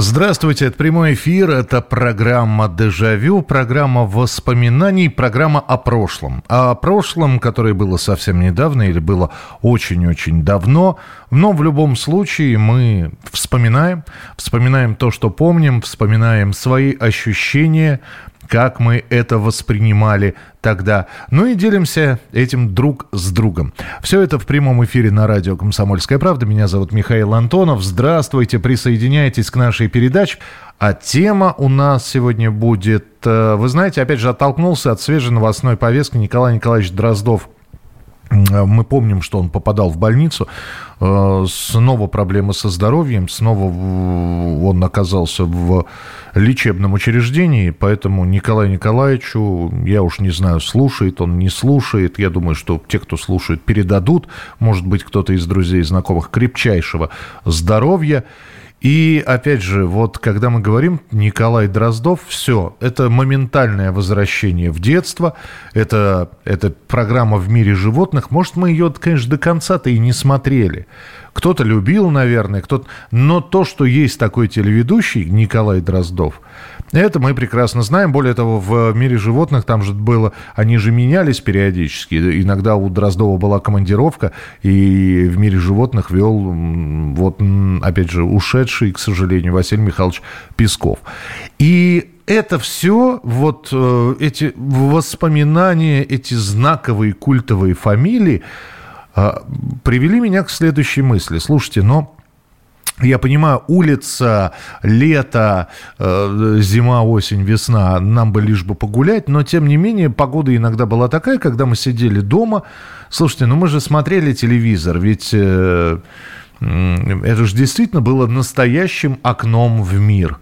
Здравствуйте, это прямой эфир, это программа «Дежавю», программа воспоминаний, программа о прошлом. О прошлом, которое было совсем недавно или было очень-очень давно, но в любом случае мы вспоминаем то, что помним, вспоминаем свои ощущения, как мы это воспринимали тогда. Ну и делимся этим друг с другом. Все это в прямом эфире на радио «Комсомольская правда». Меня зовут Михаил Антонов. Здравствуйте, присоединяйтесь к нашей передаче. А тема у нас сегодня будет... Вы знаете, опять же, оттолкнулся от свежей новостной повестки Николай Николаевич Дроздов. Мы помним, что он попадал в больницу. Снова проблемы со здоровьем. Снова он оказался в лечебном учреждении. Поэтому Николаю Николаевичу, я уж не знаю, слушает он, не слушает. Я думаю, что те, кто слушает, передадут. Может быть, кто-то из друзей и знакомых. Крепчайшего здоровья. И, опять же, вот когда мы говорим Николай Дроздов, все, это моментальное возвращение в детство, это программа «В мире животных». Может, мы ее, конечно, до конца-то и не смотрели. Кто-то любил, наверное, кто-то... Но то, что есть такой телеведущий Николай Дроздов, это мы прекрасно знаем. Более того, в «Мире животных» там же было... Они же менялись периодически. Иногда у Дроздова была командировка, и в «Мире животных» вел, вот, опять же, ушедший, к сожалению, Василий Михайлович Песков. И это все, вот эти воспоминания, эти знаковые культовые фамилии привели меня к следующей мысли. Слушайте, но... Я понимаю, улица, лето, зима, осень, весна, нам бы лишь бы погулять, но, тем не менее, погода иногда была такая, когда мы сидели дома. Слушайте, ну мы же смотрели телевизор, ведь это же действительно было настоящим окном в мир.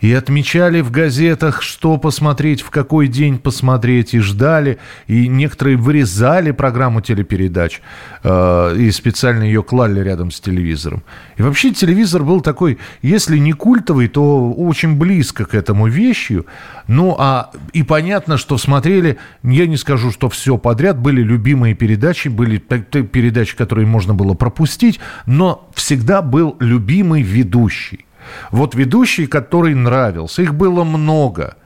И отмечали в газетах, что посмотреть, в какой день посмотреть, и ждали. И некоторые вырезали программу телепередач и специально ее клали рядом с телевизором. И вообще телевизор был такой, если не культовый, то очень близко к этому вещью. Ну, а и понятно, что смотрели, я не скажу, что все подряд, были любимые передачи, были передачи, которые можно было пропустить, но всегда был любимый ведущий. Вот ведущий, который нравился. Их было много.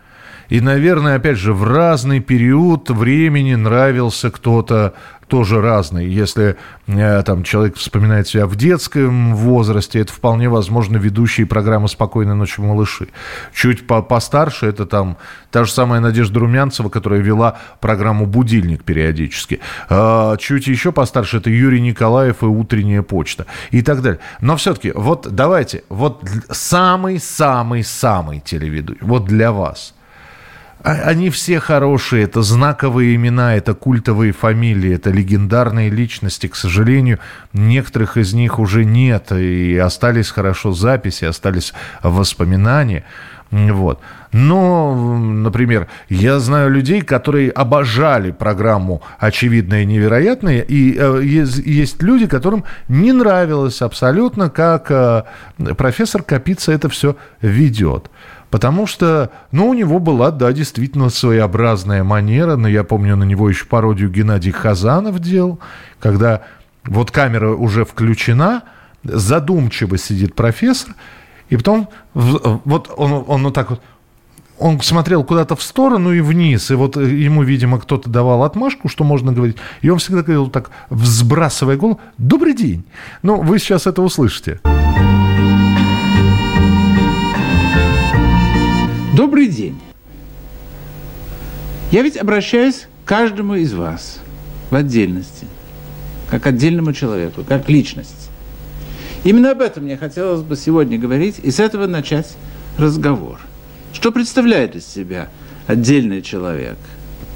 И, наверное, опять же, в разный период времени нравился кто-то тоже разный. Если там человек вспоминает себя в детском возрасте, это вполне возможно ведущие программы «Спокойной ночи, малыши». Чуть постарше это там та же самая Надежда Румянцева, которая вела программу «Будильник» периодически. Чуть еще постарше это Юрий Николаев и «Утренняя почта» и так далее. Но все-таки вот давайте, вот самый-самый-самый телеведущий, вот для вас. Они все хорошие, это знаковые имена, это культовые фамилии, это легендарные личности. К сожалению, некоторых из них уже нет, и остались хорошо записи, остались воспоминания. Вот. Но, например, я знаю людей, которые обожали программу «Очевидное и невероятное», и есть люди, которым не нравилось абсолютно, как профессор Капица это все ведет. Потому что, ну, у него была, да, действительно своеобразная манера, но я помню, на него еще пародию Геннадий Хазанов делал, когда вот камера уже включена, задумчиво сидит профессор, и потом вот он вот так вот, он смотрел куда-то в сторону и вниз, и вот ему, видимо, кто-то давал отмашку, что можно говорить, и он всегда говорил так, взбрасывая голову, «Добрый день!» Ну, вы сейчас это услышите. Добрый день. Я ведь обращаюсь к каждому из вас в отдельности, как к отдельному человеку, как личности. Именно об этом мне хотелось бы сегодня говорить и с этого начать разговор. Что представляет из себя отдельный человек?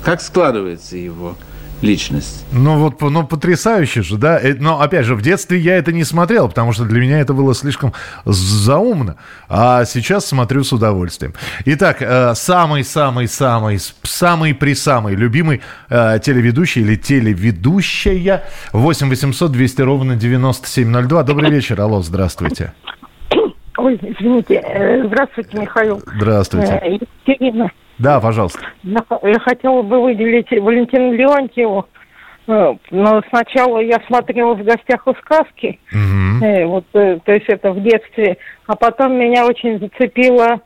Как складывается его личность. Ну вот, ну потрясающе же, да. Но опять же, в детстве я это не смотрел, потому что для меня это было слишком заумно. А сейчас смотрю с удовольствием. Итак, самый-самый-самый-самый-пресамый любимый телеведущий или телеведущая 8-800-200-97-02. Добрый вечер, алло, здравствуйте. Ой, извините. Здравствуйте, Михаил. Здравствуйте. Екатерина. Да, пожалуйста. Я хотела бы выделить Валентину Леонтьеву. Но сначала я смотрела «В гостях у сказки». Угу. Вот, то есть это в детстве. А потом меня очень зацепило...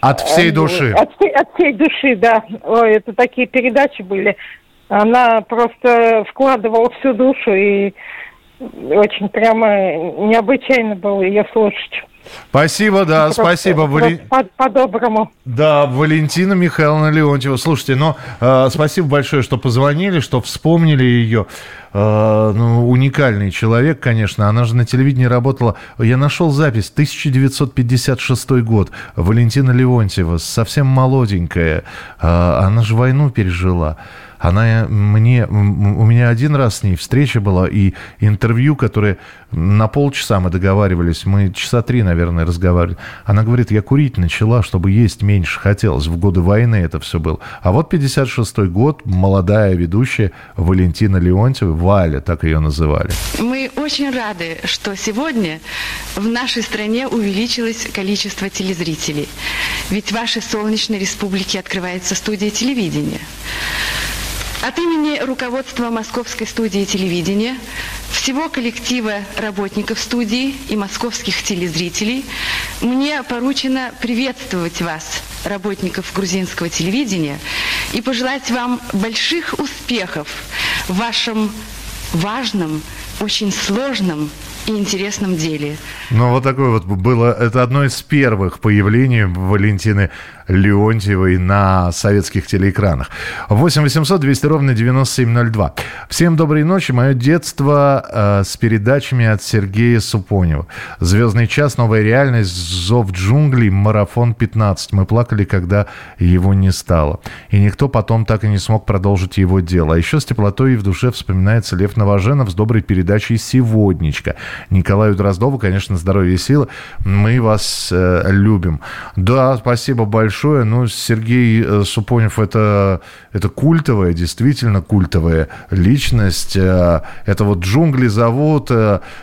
«От всей души». От всей души, да. Ой, это такие передачи были. Она просто вкладывала всю душу и... Очень прямо необычайно было ее слушать. Спасибо, да, просто, спасибо. По-доброму. Да, Валентина Михайловна Леонтьева. Слушайте, но спасибо большое, что позвонили, что вспомнили ее. Ну, уникальный человек, конечно. Она же на телевидении работала. Я нашел запись. 1956 год. Валентина Леонтьева, совсем молоденькая. Она же войну пережила. У меня один раз с ней встреча была и интервью, которое на полчаса мы договаривались, мы часа три, наверное, разговаривали. Она говорит, я курить начала, чтобы есть меньше хотелось. В годы войны это все было. А вот 56-й год, молодая ведущая Валентина Леонтьева, Валя, так ее называли. Мы очень рады, что сегодня в нашей стране увеличилось количество телезрителей. Ведь в вашей солнечной республике открывается студия телевидения. От имени руководства Московской студии телевидения, всего коллектива работников студии и московских телезрителей мне поручено приветствовать вас, работников грузинского телевидения, и пожелать вам больших успехов в вашем важном, очень сложном и интересном деле. Ну, вот такое вот было. Это одно из первых появлений Валентины Леонтьевой на советских телеэкранах. 8-800-200-97-02. Всем доброй ночи. Мое детство с передачами от Сергея Супонева. «Звездный час», «Новая реальность», «Зов джунглей», «Марафон 15». Мы плакали, когда его не стало. И никто потом так и не смог продолжить его дело. А еще с теплотой и в душе вспоминается Лев Новоженов с доброй передачей «Сегодничка». Николаю Дроздову, конечно, здоровья и силы. Мы вас любим. Да, спасибо большое. Ну, Сергей Супонев, это культовая, действительно культовая личность. Это вот «Джунгли зовут»,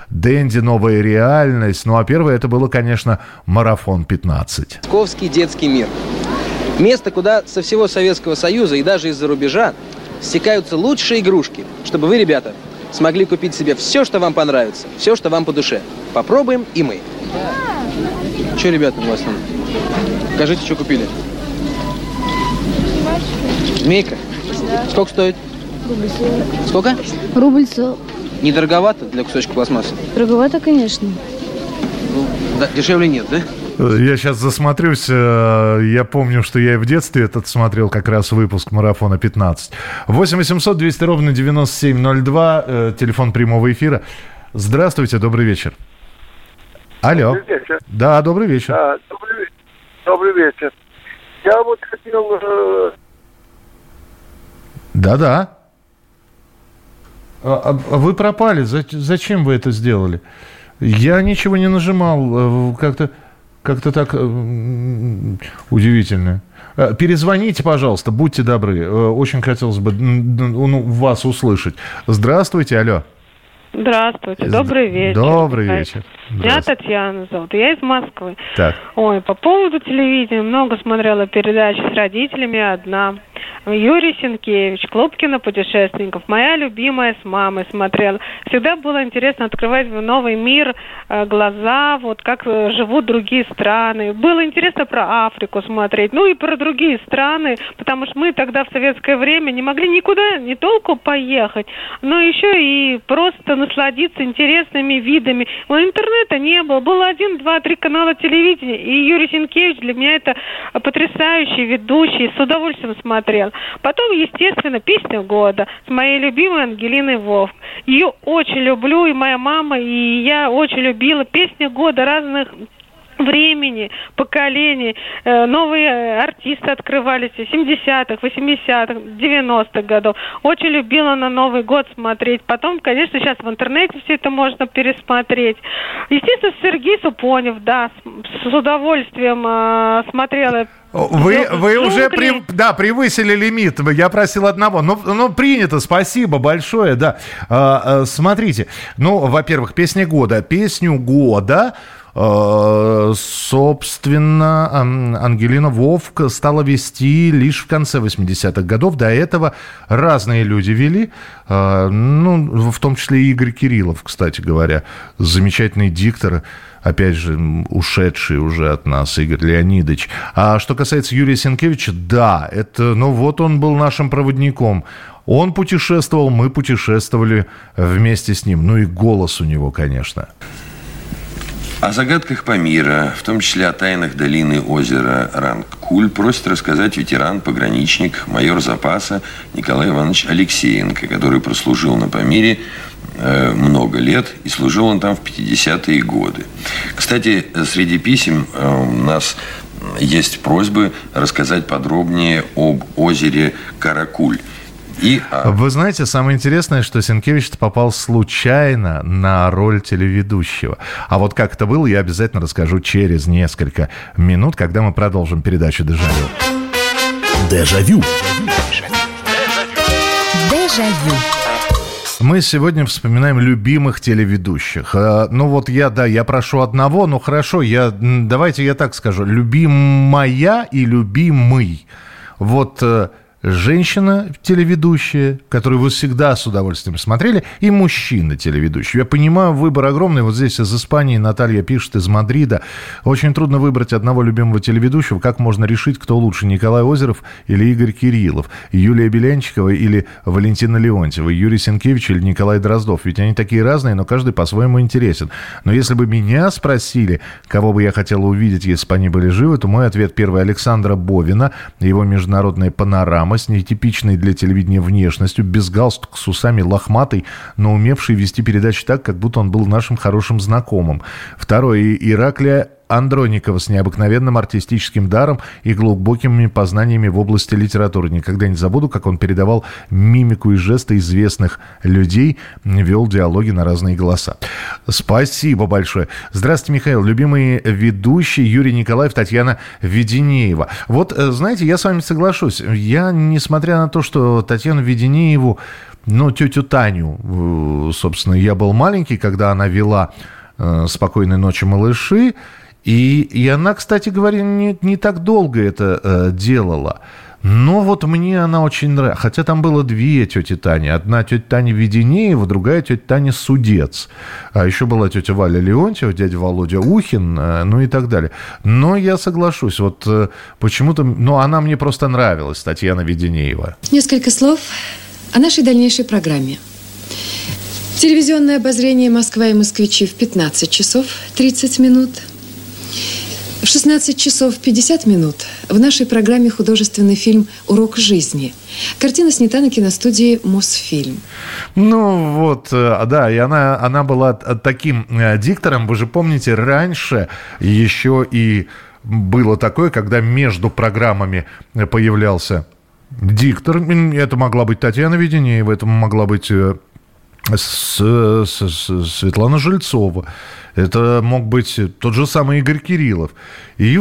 «Дэнди», «Новая реальность». Ну, а первое, это было, конечно, «Марафон 15». Московский детский мир. Место, куда со всего Советского Союза и даже из-за рубежа стекаются лучшие игрушки, чтобы вы, ребята, смогли купить себе все, что вам понравится, все, что вам по душе. Попробуем и мы. Че, ребята, у вас там? Скажите, что купили? Змейка? Да. Сколько стоит? Рубль 40. Сколько? Рубль 40. Не дороговато для кусочка пластмассы? Дороговато, конечно. Ну, да, дешевле нет, да? Я сейчас засмотрюсь. Я помню, что я и в детстве этот смотрел как раз выпуск «Марафона 15». 8-800-200-97-02, телефон прямого эфира. Здравствуйте, добрый вечер. Алло. Добрый вечер. Да, добрый вечер. Да, добрый вечер. Я вот хотел... Да-да. Вы пропали. Зачем вы это сделали? Я ничего не нажимал. Как-то так удивительно. Перезвоните, пожалуйста, будьте добры. Очень хотелось бы вас услышать. Здравствуйте, алло. Здравствуйте, добрый вечер. Добрый вечер. Я Татьяна зовут, я из Москвы. Так. Ой, по поводу телевидения много смотрела передачи с родителями одна. Юрий Сенкевич, Клопкина «Путешественников». Моя любимая с мамой смотрела. Всегда было интересно открывать новый мир, глаза, вот как живут другие страны. Было интересно про Африку смотреть, ну и про другие страны, потому что мы тогда в советское время не могли никуда не толку поехать, но еще и просто насладиться интересными видами. Но интернета не было, было 1, 2, 3 канала телевидения, и Юрий Сенкевич для меня это потрясающий ведущий, с удовольствием смотрел. Потом, естественно, «Песня года» с моей любимой Ангелиной Вовк. Ее очень люблю, и моя мама, и я очень любила. «Песня года» разных времени, поколений, новые артисты открывались в 70-х, 80-х, 90-х годов. Очень любила на Новый год смотреть. Потом, конечно, сейчас в интернете все это можно пересмотреть. Естественно, Сергей Супонев, да, с удовольствием смотрела. Вы уже превысили лимит. Я просил одного. Но принято, спасибо большое, да. Смотрите, во-первых, песня года. Песню года, собственно, Ангелина Вовк стала вести лишь в конце 80-х годов. До этого разные люди вели, в том числе и Игорь Кириллов, кстати говоря. Замечательный диктор, опять же, ушедший уже от нас, Игорь Леонидович. А что касается Юрия Сенкевича, да, это, он был нашим проводником. Он путешествовал, мы путешествовали вместе с ним. И голос у него, конечно. О загадках Памира, в том числе о тайнах долины озера Рангкуль, просит рассказать ветеран-пограничник, майор запаса Николай Иванович Алексеенко, который прослужил на Памире много лет, и служил он там в 50-е годы. Кстати, среди писем у нас есть просьбы рассказать подробнее об озере Каракуль. Вы знаете, самое интересное, что Сенкевич попал случайно на роль телеведущего. А вот как это было, я обязательно расскажу через несколько минут, когда мы продолжим передачу «Дежавю». Дежавю. Дежавю. Мы сегодня вспоминаем любимых телеведущих. Я прошу одного, давайте я так скажу. Любимая и любимый. Женщина-телеведущая, которую вы всегда с удовольствием смотрели, и мужчина-телеведущий. Я понимаю, выбор огромный. Вот здесь из Испании Наталья пишет, из Мадрида. Очень трудно выбрать одного любимого телеведущего. Как можно решить, кто лучше, Николай Озеров или Игорь Кириллов? Юлия Белянчикова или Валентина Леонтьева? Юрий Сенкевич или Николай Дроздов? Ведь они такие разные, но каждый по-своему интересен. Но если бы меня спросили, кого бы я хотел увидеть, если бы они были живы, то мой ответ первый — Александра Бовина, его международная панорама, с нетипичной для телевидения внешностью, без галстука, с усами, лохматый, но умевший вести передачи так, как будто он был нашим хорошим знакомым. Второе — Ираклия Андроникова с необыкновенным артистическим даром и глубокими познаниями в области литературы. Никогда не забуду, как он передавал мимику и жесты известных людей, вел диалоги на разные голоса. Спасибо большое. Здравствуйте, Михаил. Любимые ведущие Юрий Николаев, Татьяна Веденеева. Знаете, я с вами соглашусь. Я, несмотря на то, что Татьяну Веденееву, тетю Таню, собственно, я был маленький, когда она вела «Спокойной ночи, малыши». И она, кстати говоря, не так долго это делала. Но мне она очень нравится. Хотя там было две тети Тани. Одна тетя Таня Веденеева, другая тетя Таня Судец. А еще была тетя Валя Леонтьева, дядя Володя Ухин, и так далее. Но я соглашусь, почему-то... она мне просто нравилась, Татьяна Веденеева. Несколько слов о нашей дальнейшей программе. Телевизионное обозрение «Москва и москвичи» в 15 часов 30 минут. В 16 часов 50 минут в нашей программе художественный фильм «Урок жизни». Картина снята на киностудии «Мосфильм». И она была таким диктором. Вы же помните, раньше еще и было такое, когда между программами появлялся диктор. Это могла быть Татьяна Веденеева, это могла быть... Светлана Жильцова. Это мог быть тот же самый Игорь Кириллов. И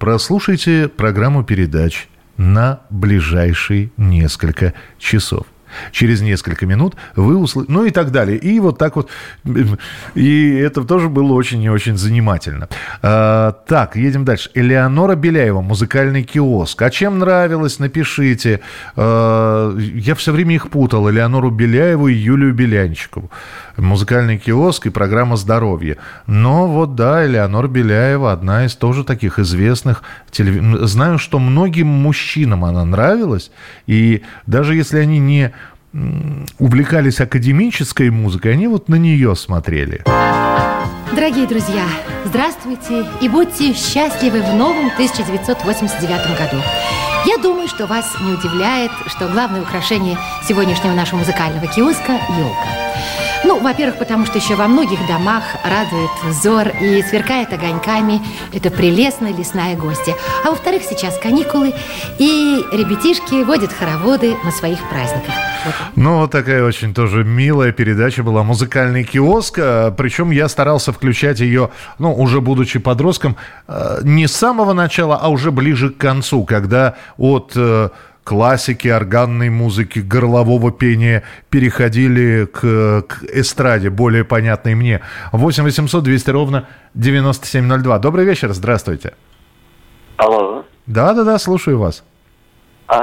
прослушайте программу передач на ближайшие несколько часов. Через несколько минут вы услышите... и так далее. И это тоже было очень и очень занимательно. Так, едем дальше. Элеонора Беляева, «Музыкальный киоск». А чем нравилось, напишите. Я все время их путал. Элеонору Беляеву и Юлию Белянчикову. «Музыкальный киоск» и программа «Здоровье». Элеонора Беляева, одна из тоже таких известных телевизионных... Знаю, что многим мужчинам она нравилась. И даже если они не увлекались академической музыкой, они на нее смотрели. Дорогие друзья, здравствуйте и будьте счастливы в новом 1989 году. Я думаю, что вас не удивляет, что главное украшение сегодняшнего нашего музыкального киоска – елка. Ну, во-первых, потому что еще во многих домах радует взор и сверкает огоньками эта прелестная лесная гостья. А во-вторых, сейчас каникулы, и ребятишки водят хороводы на своих праздниках. Вот. Ну, такая очень тоже милая передача была «Музыкальный киоск». Причем я старался включать ее, ну, уже будучи подростком, не с самого начала, а уже ближе к концу, когда от... классики, органной музыки, горлового пения переходили к эстраде, более понятной мне. 8 800 200 ровно 9702. Добрый вечер, здравствуйте. Алло. Да, слушаю вас.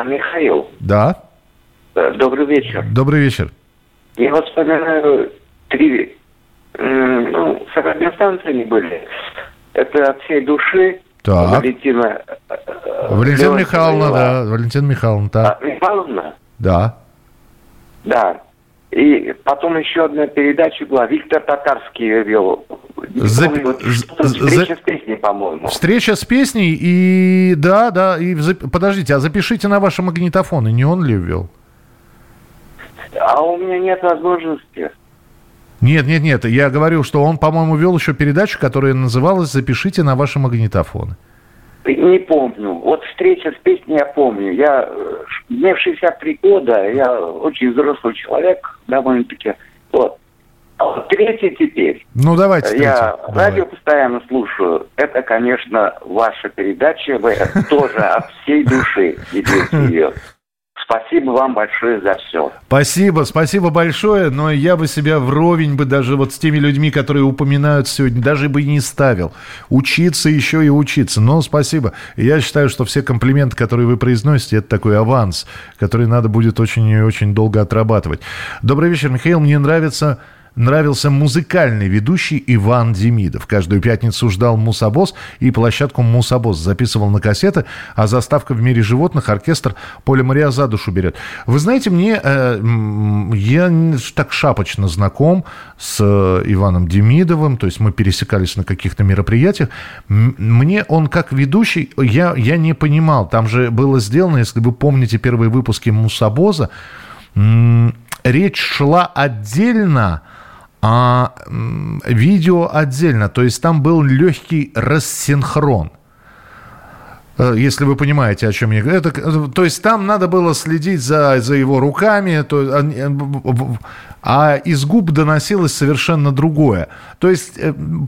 Михаил. Да. Добрый вечер. Добрый вечер. Я вас вспоминаю три... Ну, с радиостанциями были. Это «От всей души». Так. Валентина Михайловна, да. Валентина Михайловна, да. Михайловна? Да. Да. И потом еще одна передача была. Виктор Татарский ее вел. Встреча с песней, по-моему. Встреча с песней и... Да. И... Подождите, а запишите на ваши магнитофоны. Не он ли вел? А у меня нет возможности. Нет, я говорил, что он, по-моему, вел еще передачу, которая называлась «Запишите на ваши магнитофоны». Не помню. Вот «Встреча с песней» я помню. Мне в 63 года, я очень взрослый человек, довольно-таки. Вот. А вот третий теперь. Ну, давайте третий. Радио постоянно слушаю. Это, конечно, ваша передача. Вы тоже от всей души идете ее. Спасибо вам большое за все. Спасибо большое, но я бы себя вровень бы даже вот с теми людьми, которые упоминают сегодня, даже бы не ставил. Учиться еще и учиться, но спасибо. Я считаю, что все комплименты, которые вы произносите, это такой аванс, который надо будет очень и очень долго отрабатывать. Добрый вечер, Михаил, мне нравился музыкальный ведущий Иван Демидов. Каждую пятницу ждал «Мусобос» и площадку «Мусобос». Записывал на кассеты, а заставка «В мире животных», оркестр Поля Мария за душу берет. Вы знаете, я так шапочно знаком с Иваном Демидовым, то есть мы пересекались на каких-то мероприятиях. Мне он как ведущий, я не понимал. Там же было сделано, если вы помните первые выпуски «Мусобоза», речь шла отдельно, а видео отдельно, то есть там был легкий рассинхрон, если вы понимаете, о чем я говорю. То есть там надо было следить за его руками, а из губ доносилось совершенно другое. То есть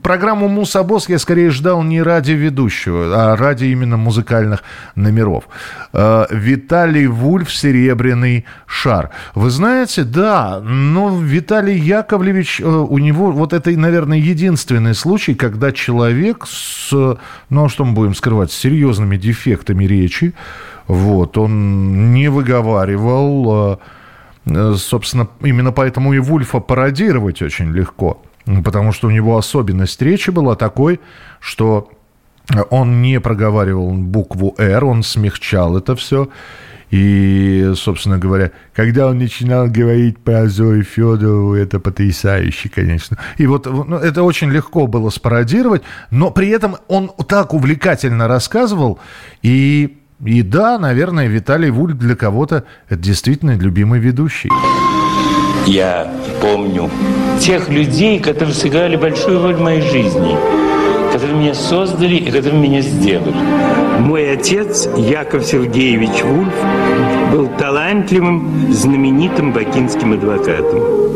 программу «Мусобос» я скорее ждал не ради ведущего, а ради именно музыкальных номеров. Виталий Вульф, «Серебряный шар». Вы знаете, да, но Виталий Яковлевич, у него вот это, наверное, единственный случай, когда человек с, ну что мы будем скрывать, с серьезными дефектами речи, вот, он не выговаривал... Собственно, именно поэтому и Вульфа пародировать очень легко, потому что у него особенность речи была такой, что он не проговаривал букву «Р», он смягчал это все. И, собственно говоря, когда он начинал говорить про Зою Федорову, это потрясающе, конечно. И вот это очень легко было спародировать, но при этом он так увлекательно рассказывал И да, наверное, Виталий Вульф для кого-то это действительно любимый ведущий. Я помню тех людей, которые сыграли большую роль в моей жизни, которые меня создали и которые меня сделали. Мой отец, Яков Сергеевич Вульф, был талантливым, знаменитым бакинским адвокатом.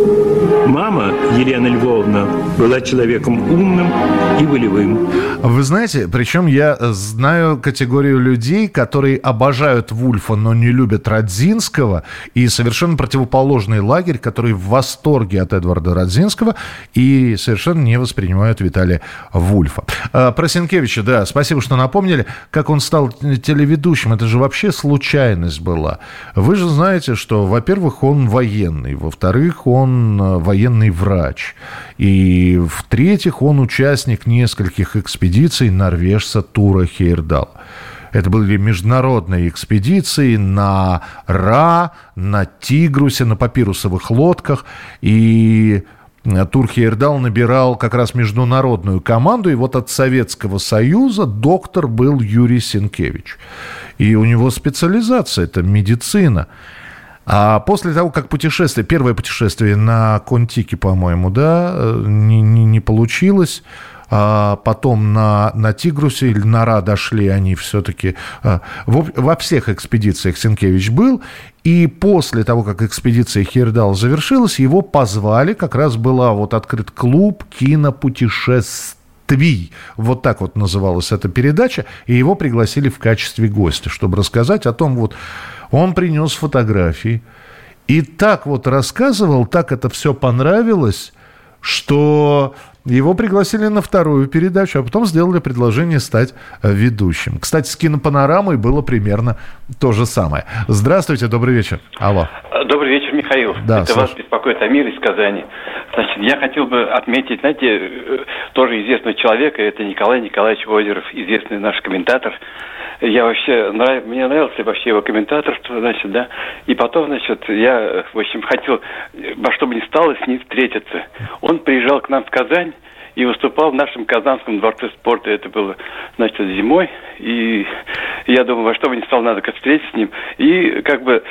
Мама, Елена Львовна, была человеком умным и волевым. Вы знаете, причем я знаю категорию людей, которые обожают Вульфа, но не любят Радзинского, и совершенно противоположный лагерь, который в восторге от Эдуарда Радзинского и совершенно не воспринимают Виталия Вульфа. Про Сенкевича, да, спасибо, что напомнили, как он стал телеведущим. Это же вообще случайность была. Вы же знаете, что, во-первых, он военный, во-вторых, он военный врач. И, в-третьих, он участник нескольких экспедиций норвежца Тура Хейердала. Это были международные экспедиции на Ра, на Тигрусе, на папирусовых лодках. И Тур Хейердал набирал как раз международную команду. И вот от Советского Союза доктор был Юрий Сенкевич. И у него специализация – это медицина. А после того, как путешествие, первое путешествие на Контике, по-моему, да, не получилось, а потом на Тигрусе или на Ра дошли они все-таки. Во всех экспедициях Сенкевич был, и после того, как экспедиция Хейердал завершилась, его позвали, как раз была вот открыт клуб кинопутешествий. «Твий», вот так вот называлась эта передача, и его пригласили в качестве гостя, чтобы рассказать о том, вот он принес фотографии, и так вот рассказывал, так это все понравилось, что его пригласили на вторую передачу, а потом сделали предложение стать ведущим. Кстати, с «Кинопанорамой» было примерно то же самое. Здравствуйте, добрый вечер. Алло. Добрый вечер, Михаил. Да, это вас беспокоит Амир из Казани. Значит, я хотел бы отметить, знаете, тоже известного человека, это Николай Николаевич Озеров, известный наш комментатор. Я вообще, мне нравился вообще его комментаторство, значит, да. И потом, значит, я, в общем, хотел во что бы ни стало с ним встретиться. Он приезжал к нам в Казань и выступал в нашем Казанском дворце спорта. Это было, значит, зимой. И я думал, во что бы ни стало, надо как встретиться с ним. И как бы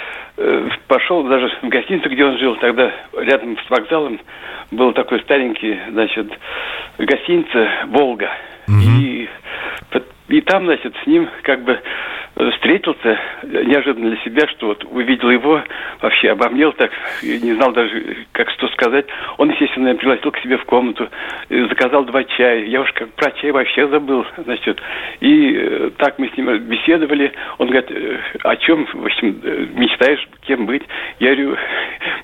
пошел даже в гостиницу, где он жил. Тогда рядом с вокзалом был такой старенький, значит, гостиница «Волга». Mm-hmm. И там, значит, с ним как бы встретился, неожиданно для себя, что вот увидел его, вообще обомлел так, не знал даже, как что сказать. Он, естественно, меня пригласил к себе в комнату, заказал 2 чая. Я уж как про чай вообще забыл, значит. И так мы с ним беседовали. Он говорит, о чем, в общем, мечтаешь, кем быть? Я говорю,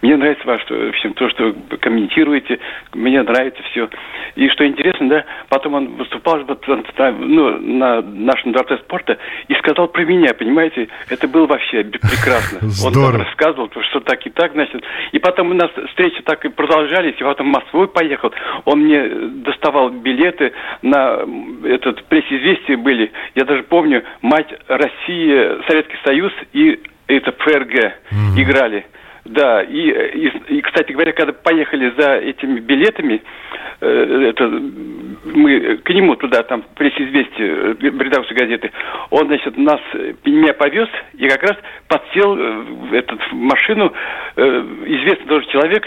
мне нравится ваше, в общем, то, что вы комментируете, мне нравится все. И что интересно, да, потом он выступал вот, ну, на нашем дворце спорта и сказал про меня, понимаете, это было вообще прекрасно. Здорово. Он рассказывал, что так и так, значит. И потом у нас встречи так и продолжались, и потом в Москву поехал. Он мне доставал билеты на этот пресс-известия были. Я даже помню, мать России, Советский Союз и это ФРГ играли. Да, и, кстати говоря, когда поехали за этими билетами, мы к нему туда, там, пресс-известие британской газеты, он, значит, меня повез и как раз подсел в машину известный тоже человек,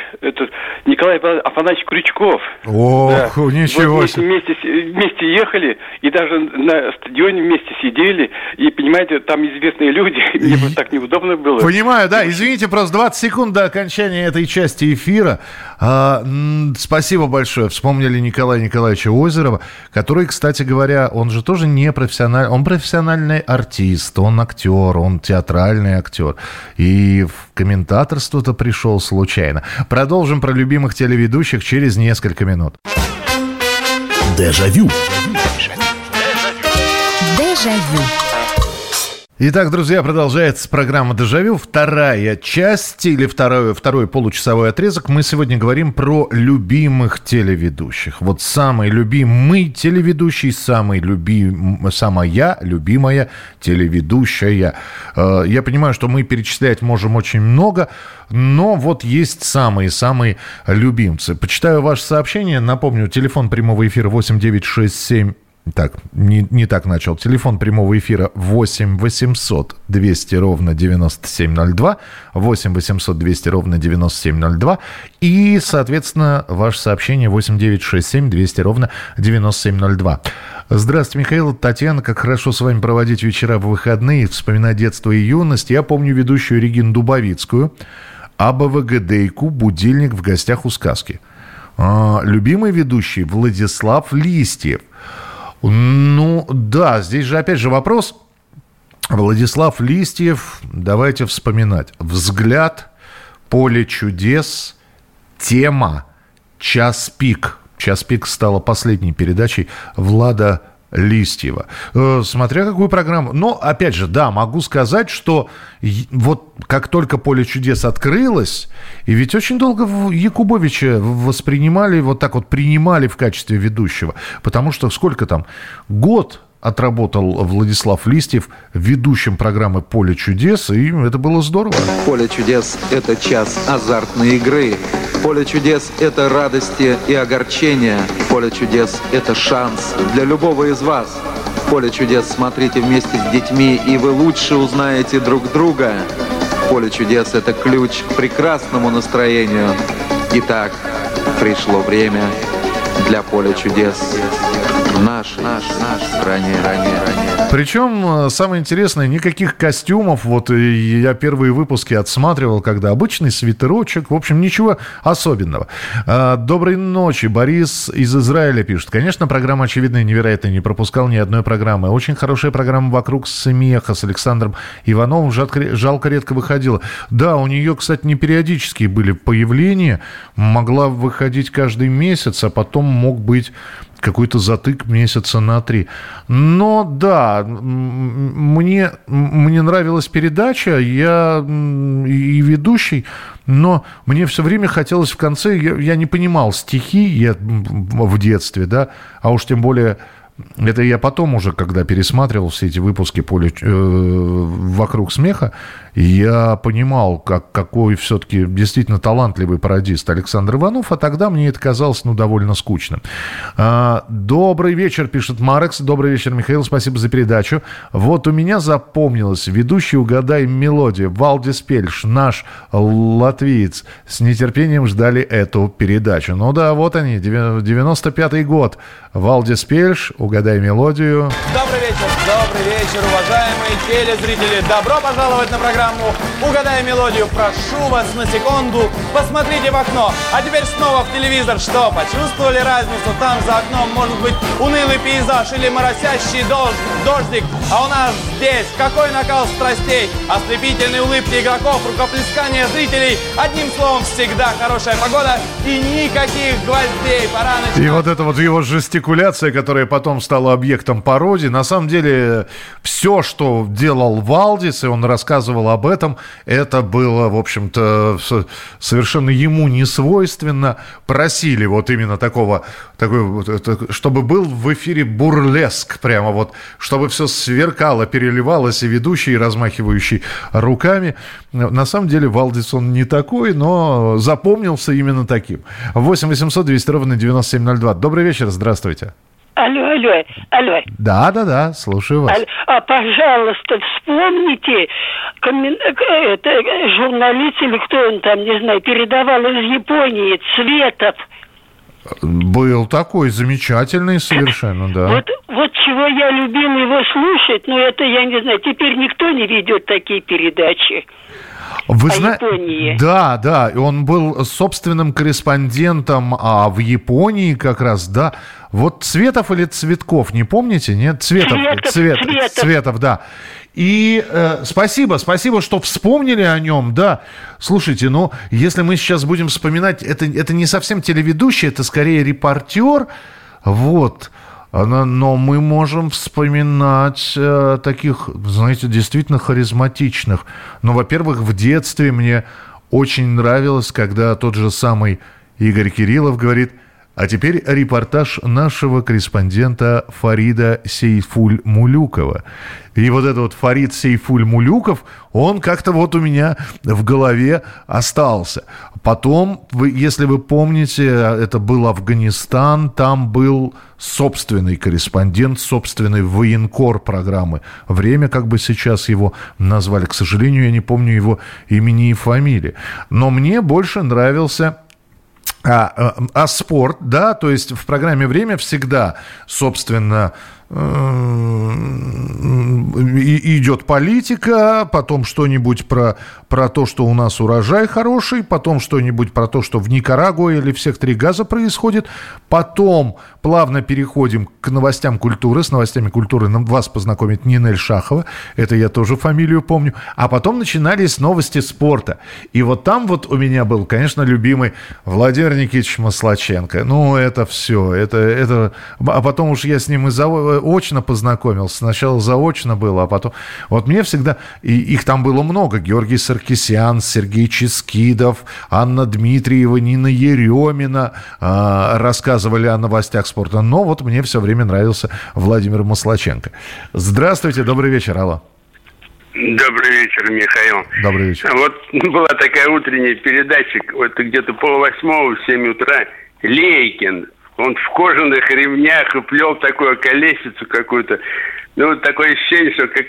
Николай Афанасьевич Крючков. Ох, да. Ничего себе! Вот вместе ехали, и даже на стадионе вместе сидели, и, понимаете, там известные люди, мне так неудобно было. Понимаю, да, извините, просто 20 секунд до окончания этой части эфира. Спасибо большое. Вспомнили Николая Николаевича Озерова, который, кстати говоря, он же тоже не профессиональный. Он профессиональный артист, он актер, он театральный актер. И в комментаторство-то пришел случайно. Продолжим про любимых телеведущих через несколько минут. Дежавю. Дежавю. Итак, друзья, продолжается программа «Дежавю». Вторая часть или второй получасовой отрезок. Мы сегодня говорим про любимых телеведущих. Вот самый любимый телеведущий, самая любимая телеведущая. Я понимаю, что мы перечислять можем очень много, но вот есть самые-самые любимцы. Почитаю ваше сообщение. Напомню, телефон прямого эфира 8967. Так, не так начал. Телефон прямого эфира 8 800 200 ровно 9702, 8 800 200 ровно 9702 и, соответственно, ваше сообщение 8 9 6 7 200 ровно 9702. Здравствуйте, Михаил. Татьяна, как хорошо с вами проводить вечера в выходные, вспоминать детство и юность. Я помню ведущую Регину Дубовицкую, АБВГДейку, будильник в гостях у сказки. Любимый ведущий Владислав Листьев. Ну, да, здесь же, опять же, вопрос. Владислав Листьев, давайте вспоминать. «Взгляд», «Поле чудес», «Тема», «Час пик». «Час пик» стала последней передачей Влада Листьева. Смотря какую программу. Но, опять же, да, могу сказать, что вот как только «Поле чудес» открылось, и ведь очень долго Якубовича воспринимали, вот так вот принимали в качестве ведущего, потому что сколько там, год отработал Владислав Листьев ведущим программы «Поле чудес», и это было здорово. «Поле чудес» — это час азартной игры. «Поле чудес» — это радости и огорчения. «Поле чудес» — это шанс для любого из вас. «Поле чудес» смотрите вместе с детьми, и вы лучше узнаете друг друга. поле чудес – это ключ к прекрасному настроению. Итак, пришло время для поля чудес в нашей стране. Причем, самое интересное, никаких костюмов. Вот я первые выпуски отсматривал, когда обычный свитерочек. В общем, ничего особенного. Доброй ночи. Борис из Израиля пишет. Конечно, программа «Очевидно и невероятно». Не пропускал ни одной программы. Очень хорошая программа «Вокруг смеха» с Александром Ивановым. Жалко, редко выходила. Да, у нее, кстати, не периодические были появления. Могла выходить каждый месяц, а потом мог быть какой-то затык месяца на 3. Но да, мне нравилась передача, я и ведущий, но мне все время хотелось в конце, я не понимал стихи в детстве, да, а уж тем более, это я потом уже, когда пересматривал все эти выпуски «Вокруг смеха», я понимал, какой все-таки действительно талантливый пародист Александр Иванов, а тогда мне это казалось, довольно скучным. «Добрый вечер», пишет Марекс. «Добрый вечер, Михаил, спасибо за передачу. Вот у меня запомнилось, ведущий «Угадай мелодию» Валдис Пельш, наш латвиец, с нетерпением ждали эту передачу». Ну да, вот они, 95-й год. Валдис Пельш, «Угадай мелодию». Добрый вечер, уважаемые телезрители. Добро пожаловать на программу «Угадай мелодию». Прошу вас на секунду, посмотрите в окно. А теперь снова в телевизор. Что, почувствовали разницу? Там за окном может быть унылый пейзаж или моросящий дождик. А у нас здесь какой накал страстей. Ослепительные улыбки игроков, рукоплескания зрителей. Одним словом, всегда хорошая погода и никаких гвоздей. Пора начинать. И вот это вот его жестикуляция, которая потом стала объектом пародии. На самом деле, все, что делал Валдис, и он рассказывал об этом, это было, в общем-то, совершенно ему не свойственно. Просили вот именно такой, чтобы был в эфире бурлеск, прямо вот, чтобы все сверкало, переливалось, и ведущий, и размахивающий руками. На самом деле Валдис он не такой, но запомнился именно таким. 8 800 200 ровно 9702. Добрый вечер, здравствуйте. Алло. Да, слушаю вас. Пожалуйста, вспомните, журналист или кто он там, не знаю, передавал из Японии Цветов. Был такой замечательный совершенно, да. Вот чего я любил его слушать, но это я не знаю, теперь никто не ведет такие передачи. Японии. Да, он был собственным корреспондентом в Японии как раз, да. Вот Цветов или Цветков, не помните, нет? Цветов, да. И спасибо, что вспомнили о нем, да. Слушайте, если мы сейчас будем вспоминать, это не совсем телеведущий, это скорее репортер, вот. Но мы можем вспоминать таких, знаете, действительно харизматичных. Во-первых, в детстве мне очень нравилось, когда тот же самый Игорь Кириллов говорит: а теперь репортаж нашего корреспондента Фарида Сейфуль-Мулюкова. И вот этот вот Фарид Сейфуль-Мулюков, он как-то вот у меня в голове остался. Потом, если вы помните, это был Афганистан, там был собственный корреспондент, собственный военкор программы «Время», как бы сейчас его назвали. К сожалению, я не помню его имени и фамилии. Но мне больше нравился... спорт, да, то есть в программе «Время» всегда, собственно, идет политика, потом что-нибудь про то, что у нас урожай хороший, потом что-нибудь про то, что в Никарагуа или всех три газа происходит, потом плавно переходим к новостям культуры, с новостями культуры вас познакомит Нинель Шахова, это я тоже фамилию помню, а потом начинались новости спорта, и вот там вот у меня был, конечно, любимый Владимир Никитич Маслаченко, это все, это, а потом уж я с ним и очно познакомился. Сначала заочно было, а потом... Вот мне всегда... И их там было много. Георгий Саркисян, Сергей Ческидов, Анна Дмитриева, Нина Еремина рассказывали о новостях спорта. Но вот мне все время нравился Владимир Маслаченко. Здравствуйте, добрый вечер, алло. Добрый вечер, Михаил. Добрый вечер. Вот была такая утренняя передача, вот где-то 7:30, в 7 утра, Лейкин. Он в кожаных ремнях и плел такую колесицу какую-то. Такое ощущение, что как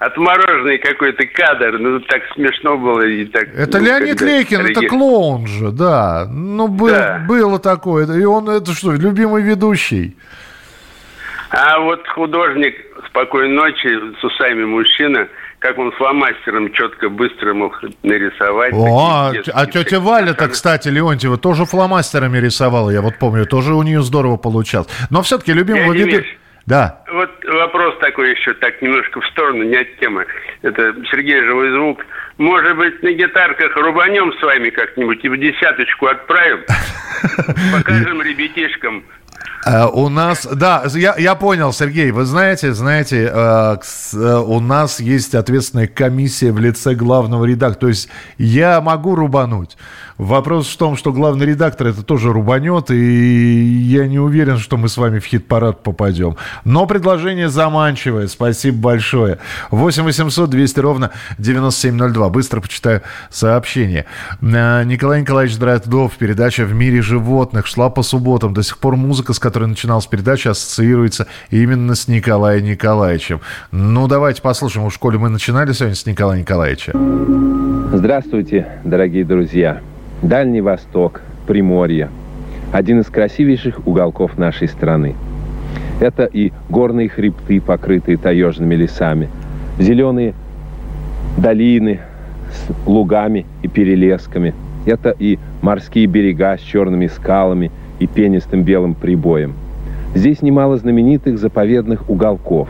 отмороженный какой-то кадр. Ну, так смешно было. И так, это ну, Леонид Лейкин, это клоун же, да. Ну, было такое. И он, это что, любимый ведущий? А вот художник «Спокойной ночи» с усами мужчина, как он фломастером четко, быстро мог нарисовать. О, а тетя Валя-то, кстати, Леонтьева, тоже фломастерами рисовала, я вот помню. Тоже у нее здорово получалось. Но все-таки любимого ведущего... Да. Вот вопрос такой еще, так немножко в сторону, не от темы. Это Сергей Живой Звук. Может быть, на гитарках рубанем с вами как-нибудь и в десяточку отправим? Покажем ребятишкам. У нас, да, я понял, Сергей, вы знаете, у нас есть ответственная комиссия в лице главного редактора, то есть я могу рубануть. Вопрос в том, что главный редактор это тоже рубанет, и я не уверен, что мы с вами в хит-парад попадем. Но предложение заманчивое, спасибо большое. 8 800 200 ровно 9702. Быстро почитаю сообщение. Николай Николаевич Дроздов, передача «В мире животных» шла по субботам. До сих пор музыка, с которой начиналась передача, ассоциируется именно с Николаем Николаевичем. Ну, давайте послушаем. В школе мы начинали сегодня с Николая Николаевича. Здравствуйте, дорогие друзья. Дальний Восток, Приморье – один из красивейших уголков нашей страны. Это и горные хребты, покрытые таежными лесами, зеленые долины с лугами и перелесками. Это и морские берега с черными скалами и пенистым белым прибоем. Здесь немало знаменитых заповедных уголков.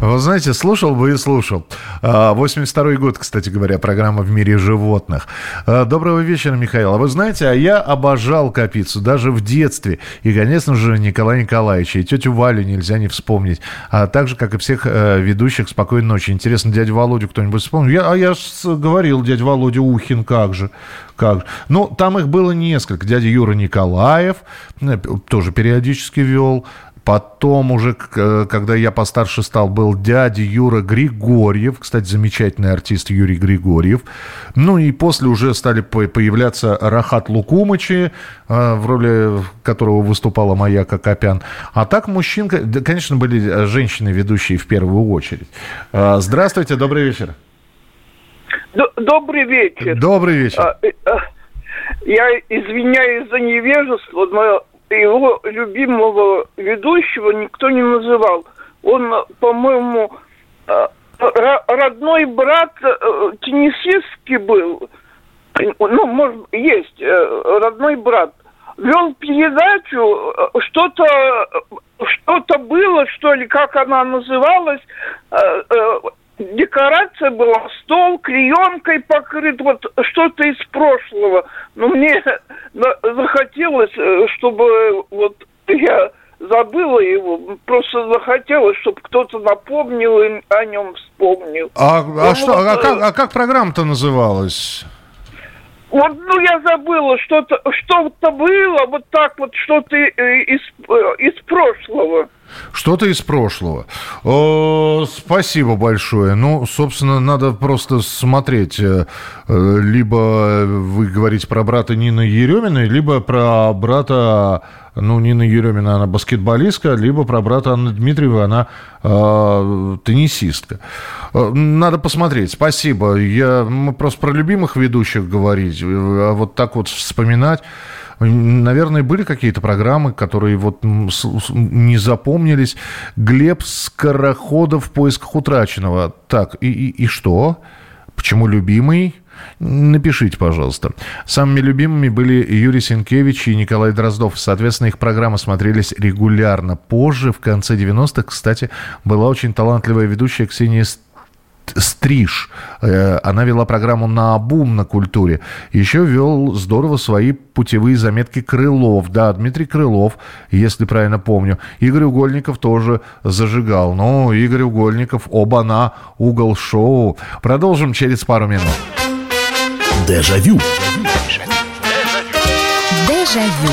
Вы знаете, слушал бы и слушал. 82-й год, кстати говоря, программа «В мире животных». Доброго вечера, Михаил. А вы знаете, а я обожал Капицу даже в детстве. И, конечно же, Николая Николаевича. И тетю Валю нельзя не вспомнить. А также, как и всех ведущих «Спокойной ночи». Интересно, дядю Володю кто-нибудь вспомнил? Я же говорил, дядя Володя Ухин, как же. Ну, там их было несколько. Дядя Юра Николаев тоже периодически вел. Потом уже, когда я постарше стал, был дядя Юра Григорьев. Кстати, замечательный артист Юрий Григорьев. Ну и после уже стали появляться Рахат Лукумычи, в роли которого выступала Майя Копян. А так мужчин... Да, конечно, были женщины-ведущие в первую очередь. Здравствуйте, добрый вечер. Добрый вечер. Добрый вечер. Я извиняюсь за невежество, но... Его любимого ведущего никто не называл. Он, по-моему, родной брат теннисистки был. Ну, может, есть родной брат. Вел передачу, что-то было, что ли, как она называлась. Декорация была, стол клеенкой покрыт, вот что-то из прошлого. Но мне захотелось, чтобы вот я забыла его, просто захотелось, чтобы кто-то напомнил и о нем вспомнил. А как программа-то называлась? Вот, ну, я забыла, что-то было, вот так вот, что-то из прошлого. Что-то из прошлого. Спасибо большое. Ну, собственно, надо просто смотреть. Либо вы говорите про брата Нины Ереминой, либо про брата... Ну, Нина Еремина, она баскетболистка, либо про брата Анны Дмитриевой, она теннисистка. Надо посмотреть. Спасибо. Мы просто про любимых ведущих говорить. А вот так вот вспоминать. Наверное, были какие-то программы, которые вот не запомнились. Глеб Скороходов в поисках утраченного. Так, и что? Почему любимый? Напишите, пожалуйста. Самыми любимыми были Юрий Сенкевич и Николай Дроздов. Соответственно, их программы смотрелись регулярно. Позже, в конце 90-х, кстати, была очень талантливая ведущая Ксения Стриж. Она вела программу «Наобум» на культуре. Еще вел здорово свои путевые заметки Крылов. Да, Дмитрий Крылов, если правильно помню. Игорь Угольников тоже зажигал. Ну, Игорь Угольников, оба-на, угол-шоу. Продолжим через пару минут. Дежавю. Дежавю.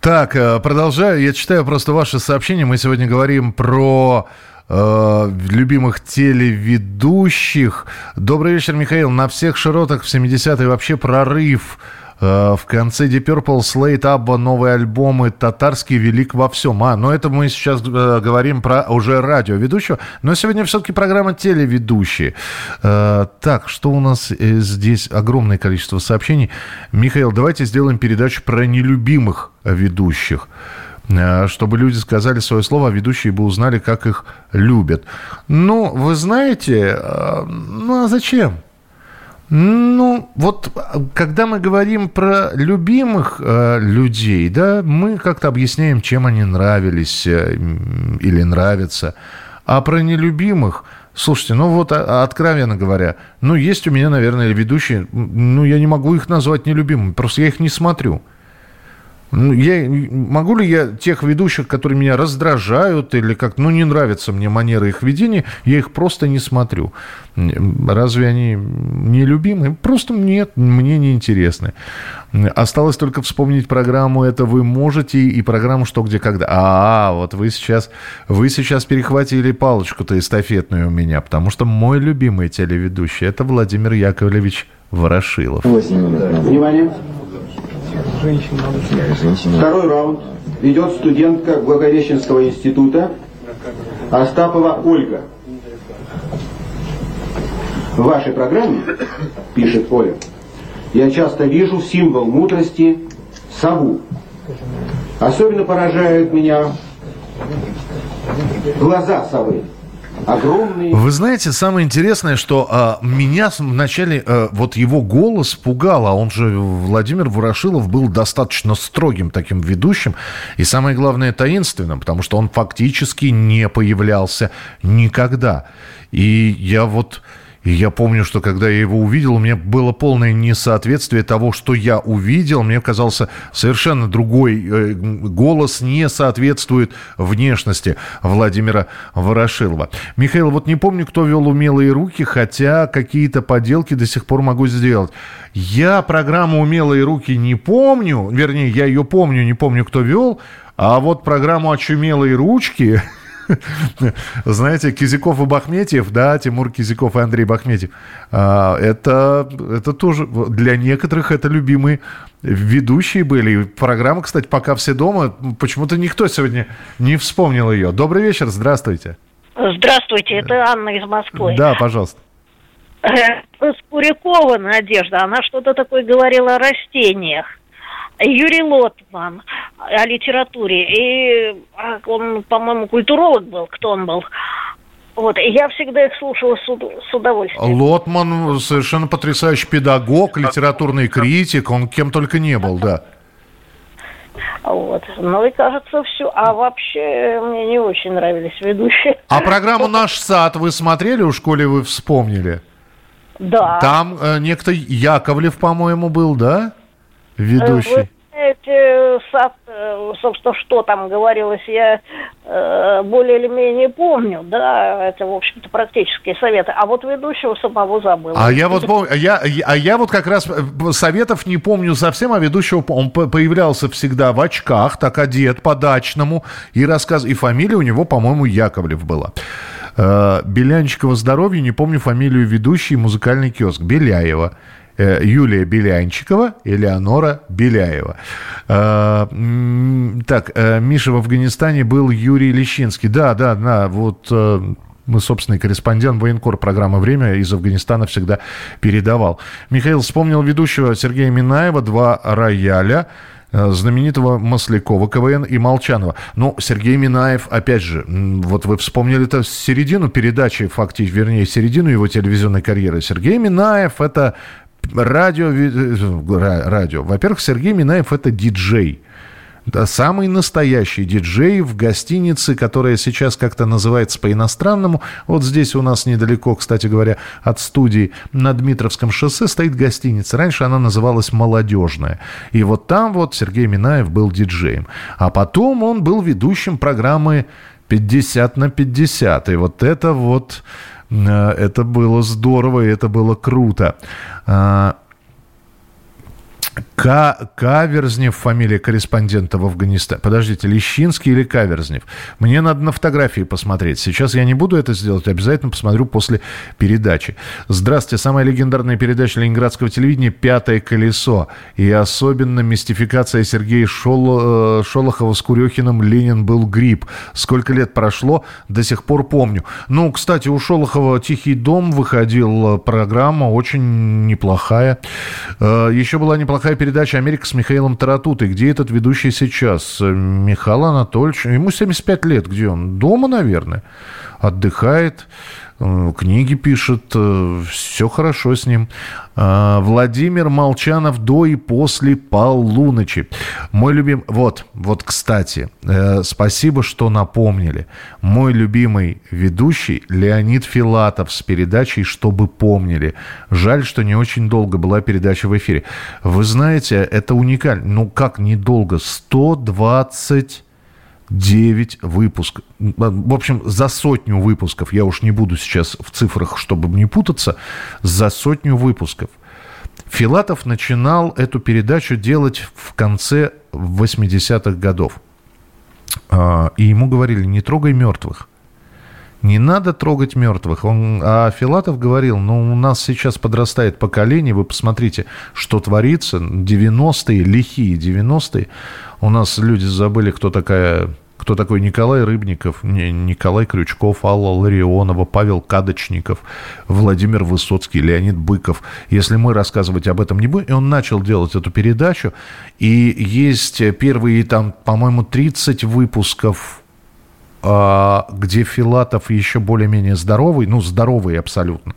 Так, продолжаю. Я читаю просто ваши сообщения. Мы сегодня говорим про любимых телеведущих. Добрый вечер, Михаил. На всех широтах в 70-е вообще прорыв. В конце Deep Purple, Slate, Абба, новые альбомы, Татарский велик во всем. Но это мы сейчас говорим про уже радиоведущего. Но сегодня все-таки программа телеведущие. Так, что у нас здесь? Огромное количество сообщений. Михаил, давайте сделаем передачу про нелюбимых ведущих, чтобы люди сказали свое слово, а ведущие бы узнали, как их любят. Ну, вы знаете, ну а зачем? Ну, вот когда мы говорим про любимых людей, да, мы как-то объясняем, чем они нравились или нравятся. А про нелюбимых, слушайте, ну вот откровенно говоря, ну есть у меня, наверное, ведущие, ну я не могу их назвать нелюбимыми, просто я их не смотрю. Могу ли я тех ведущих, которые меня раздражают или как, ну, не нравится мне манера их ведения, я их просто не смотрю. Разве они нелюбимые? Просто нет, мне неинтересны. Осталось только вспомнить программу «Это вы можете» и программу «Что, где, когда». Вот вы сейчас перехватили палочку-то эстафетную у меня, потому что мой любимый телеведущий – это Владимир Яковлевич Ворошилов. 8 минут. Внимание. Женщина. Второй раунд. Идет студентка Благовещенского института Остапова Ольга. В вашей программе, пишет Оля, я часто вижу символ мудрости – сову. Особенно поражают меня глаза совы. Огромный. Вы знаете, самое интересное, что меня вначале вот его голос пугал, а он же, Владимир Ворошилов, был достаточно строгим таким ведущим, и самое главное, таинственным, потому что он фактически не появлялся никогда. И я помню, что когда я его увидел, у меня было полное несоответствие того, что я увидел. Мне казался совершенно другой голос, не соответствует внешности Владимира Ворошилова. Михаил, вот не помню, кто вел «Умелые руки», хотя какие-то поделки до сих пор могу сделать. Я программу «Умелые руки» не помню, вернее, я ее помню, не помню, кто вел, а вот программу «Очумелые ручки», знаете, Кизяков и Бахметьев, да, Тимур Кизяков и Андрей Бахметьев, это тоже для некоторых это любимые ведущие были. Программа, кстати, «Пока все дома», почему-то никто сегодня не вспомнил ее. Добрый вечер, здравствуйте. Здравствуйте, это Анна из Москвы. Да, пожалуйста. Скурякова Надежда, она что-то такое говорила о растениях. Юрий Лотман о литературе, и он, по-моему, культуролог был, кто он был. Вот, и я всегда их слушала с удовольствием. Лотман совершенно потрясающий педагог, литературный критик, он кем только не был, да. Вот, ну и кажется все. А вообще мне не очень нравились ведущие. А программу «Наш сад» вы смотрели, уж коли вы вспомнили? Да. Там некто Яковлев, по-моему, был, да? Ведущий. Вы знаете, сад, собственно, что там говорилось, я более или менее помню, да, это, в общем-то, практические советы, а вот ведущего самого забыл. А я вот помню, я вот как раз советов не помню совсем, а ведущего, он появлялся всегда в очках, так одет по-дачному, и рассказ, и фамилия у него, по-моему, Яковлев была. Белянчикова здоровье, не помню фамилию ведущей, музыкальный киоск, Беляева. Юлия Белянчикова, Элеонора Беляева. Так, Миша, в Афганистане был Юрий Лещинский. Да, вот мы, собственно, корреспондент военкор программы «Время» из Афганистана всегда передавал. Михаил вспомнил ведущего Сергея Минаева, «Два рояля», знаменитого Маслякова, КВН и Молчанова. Ну, Сергей Минаев, опять же, вот вы вспомнили-то середину передачи, фактически, вернее, середину его телевизионной карьеры. Сергей Минаев – это радио. Во-первых, Сергей Минаев – это диджей. Да, самый настоящий диджей в гостинице, которая сейчас как-то называется по-иностранному. Вот здесь у нас недалеко, кстати говоря, от студии на Дмитровском шоссе стоит гостиница. Раньше она называлась «Молодежная». И вот там вот Сергей Минаев был диджеем. А потом он был ведущим программы «50 на 50». И вот это вот... Это было здорово, и это было круто. Каверзнев, фамилия корреспондента в Афганистане. Подождите, Лещинский или Каверзнев? Мне надо на фотографии посмотреть. Сейчас я не буду это сделать, обязательно посмотрю после передачи. Здравствуйте, самая легендарная передача ленинградского телевидения «Пятое колесо». И особенно мистификация Сергея Шолохова с Курехиным «Ленин был гриб». Сколько лет прошло, до сих пор помню. Ну, кстати, у Шолохова «Тихий дом» выходила программа, очень неплохая. Еще была неплохая передача «Америка» с Михаилом Таратутой. Где этот ведущий сейчас? Михаил Анатольевич. Ему 75 лет. Где он? Дома, наверное. Отдыхает. Книги пишет. Все хорошо с ним. Владимир Молчанов до и после полуночи. Мой любимый... Вот, кстати, спасибо, что напомнили. Мой любимый ведущий Леонид Филатов с передачей «Чтобы помнили». Жаль, что не очень долго была передача в эфире. Вы знаете, это уникально. Ну, как недолго? 129 выпусков. В общем, за 100 выпусков. Я уж не буду сейчас в цифрах, чтобы не путаться. За 100 выпусков. Филатов начинал эту передачу делать в конце 80-х годов. И ему говорили, не трогай мертвых. Не надо трогать мертвых. А Филатов говорил, ну, у нас сейчас подрастает поколение, вы посмотрите, что творится. 90-е, лихие 90-е. У нас люди забыли, кто такой Николай Рыбников, Николай Крючков, Алла Ларионова, Павел Кадочников, Владимир Высоцкий, Леонид Быков. Если мы рассказывать об этом не будем... И он начал делать эту передачу. И есть первые, там, по-моему, 30 выпусков, где Филатов еще более-менее здоровый, ну, здоровый абсолютно,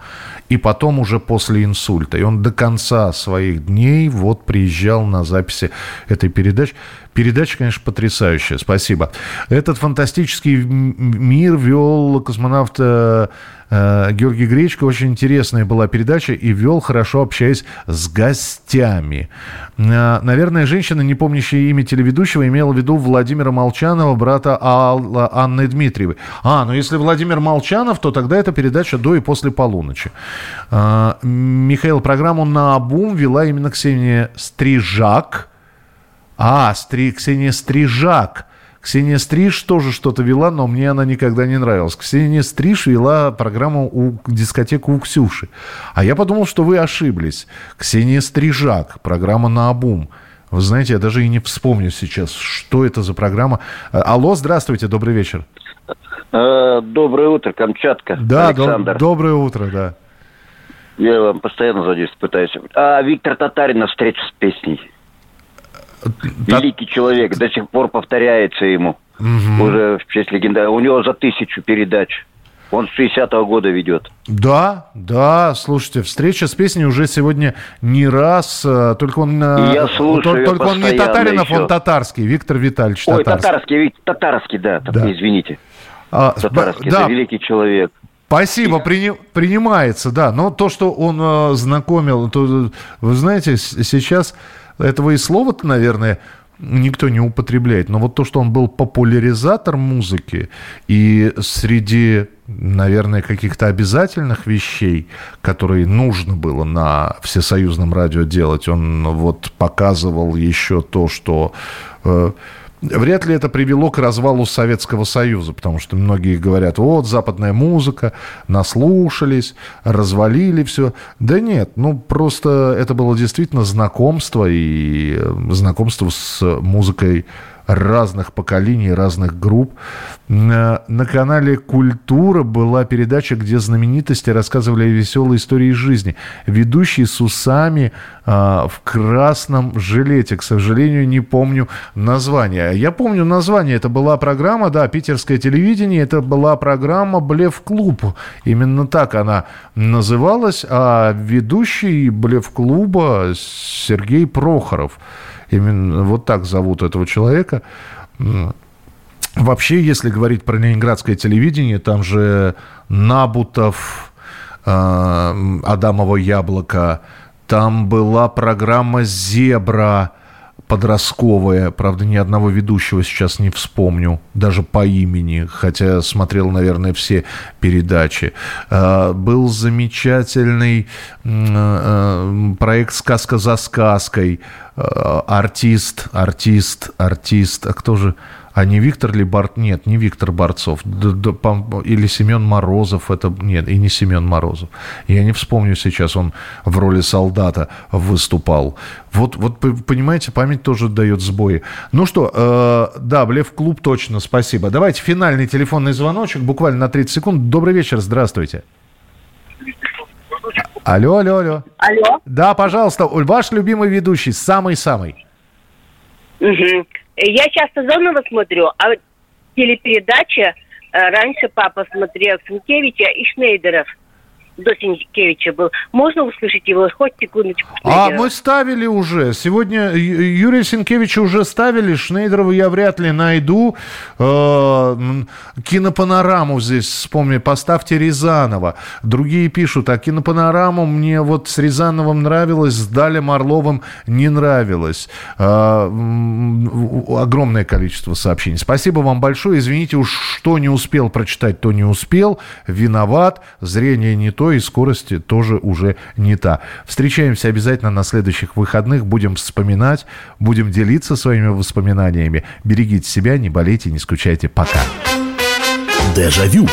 и потом уже после инсульта. И он до конца своих дней вот приезжал на записи этой передачи. Передача, конечно, потрясающая, спасибо. Этот фантастический мир вел космонавт Георгий Гречко. Очень интересная была передача и вел, хорошо общаясь с гостями. Наверное, женщина, не помнящая имя телеведущего, имела в виду Владимира Молчанова, брата Анны Дмитриевой. А, ну если Владимир Молчанов, то тогда это передача до и после полуночи. Михаил, программу «Наобум» вела именно Ксения Стрижак. Ксения Стрижак. Ксения Стриж тоже что-то вела, но мне она никогда не нравилась. Ксения Стриж вела программу «Дискотеку у Ксюши». А я подумал, что вы ошиблись. Ксения Стрижак, программа «Наобум». Вы знаете, я даже и не вспомню сейчас, что это за программа. Алло, здравствуйте, добрый вечер. Доброе утро, Камчатка, да, Александр. Доброе утро, да. Я вам постоянно задействую, пытаюсь. Виктор Татарин на встрече с песней. Великий человек, до сих пор повторяется ему. Угу. Уже в честь легендарного. У него за 1000 передач. Он с 60-го года ведет. Да, слушайте, встреча с песней уже сегодня не раз. Только он, он не Татаринов, еще. Он Татарский, Виктор Витальевич Татарский. Ой, Татарский, да, да. Извините. Татарский, да. Это великий человек. Спасибо, принимается, да. Но то, что он знакомил, то, вы знаете, сейчас... Этого и слова-то, наверное, никто не употребляет. Но вот то, что он был популяризатор музыки, и среди, наверное, каких-то обязательных вещей, которые нужно было на всесоюзном радио делать, он вот показывал еще то, что... Вряд ли это привело к развалу Советского Союза, потому что многие говорят, вот, западная музыка, наслушались, развалили все. Да нет, просто это было действительно знакомство с музыкой разных поколений, разных групп. На канале «Культура» была передача, где знаменитости рассказывали веселые истории из жизни. Ведущий с усами в красном жилете. К сожалению, не помню название. Я помню название. Это была программа, да, питерское телевидение. Это была программа «Блеф-клуб». Именно так она называлась. А ведущий «Блеф-клуба» Сергей Прохоров. Именно вот так зовут этого человека. Вообще, если говорить про ленинградское телевидение, там же Набутов, «Адамово яблоко», там была программа «Зебра», подростковое, правда, ни одного ведущего сейчас не вспомню, даже по имени, хотя смотрел, наверное, все передачи. Был замечательный проект «Сказка за сказкой». Артист. А кто же? А не Виктор ли Борцов? Нет, не Виктор Борцов. Или Семен Морозов. Это... Нет, и не Семен Морозов. Я не вспомню сейчас, он в роли солдата выступал. Вот понимаете, память тоже дает сбои. Ну что, да, Блеф-клуб точно, спасибо. Давайте финальный телефонный звоночек, буквально на 30 секунд. Добрый вечер, здравствуйте. Алло. Алло. Да, пожалуйста, ваш любимый ведущий, самый-самый. Угу. Я часто Зонова смотрю, а телепередача раньше папа смотрел Сенкевича и Шнейдеров. До Сенкевича был. Можно услышать его? Хоть секундочку. Шнейдеров. А мы ставили уже. Сегодня Юрия Сенкевича уже ставили. Шнейдерова я вряд ли найду. Кинопанораму здесь вспомни. Поставьте Рязанова. Другие пишут. А кинопанораму мне вот с Рязановым нравилось, с Далем Орловым не нравилось. Огромное количество сообщений. Спасибо вам большое. Извините, уж что не успел прочитать, то не успел. Виноват. Зрение не то. И скорость тоже уже не та. Встречаемся обязательно на следующих выходных. Будем вспоминать, будем делиться своими воспоминаниями. Берегите себя, не болейте, не скучайте. Пока. Дежавю.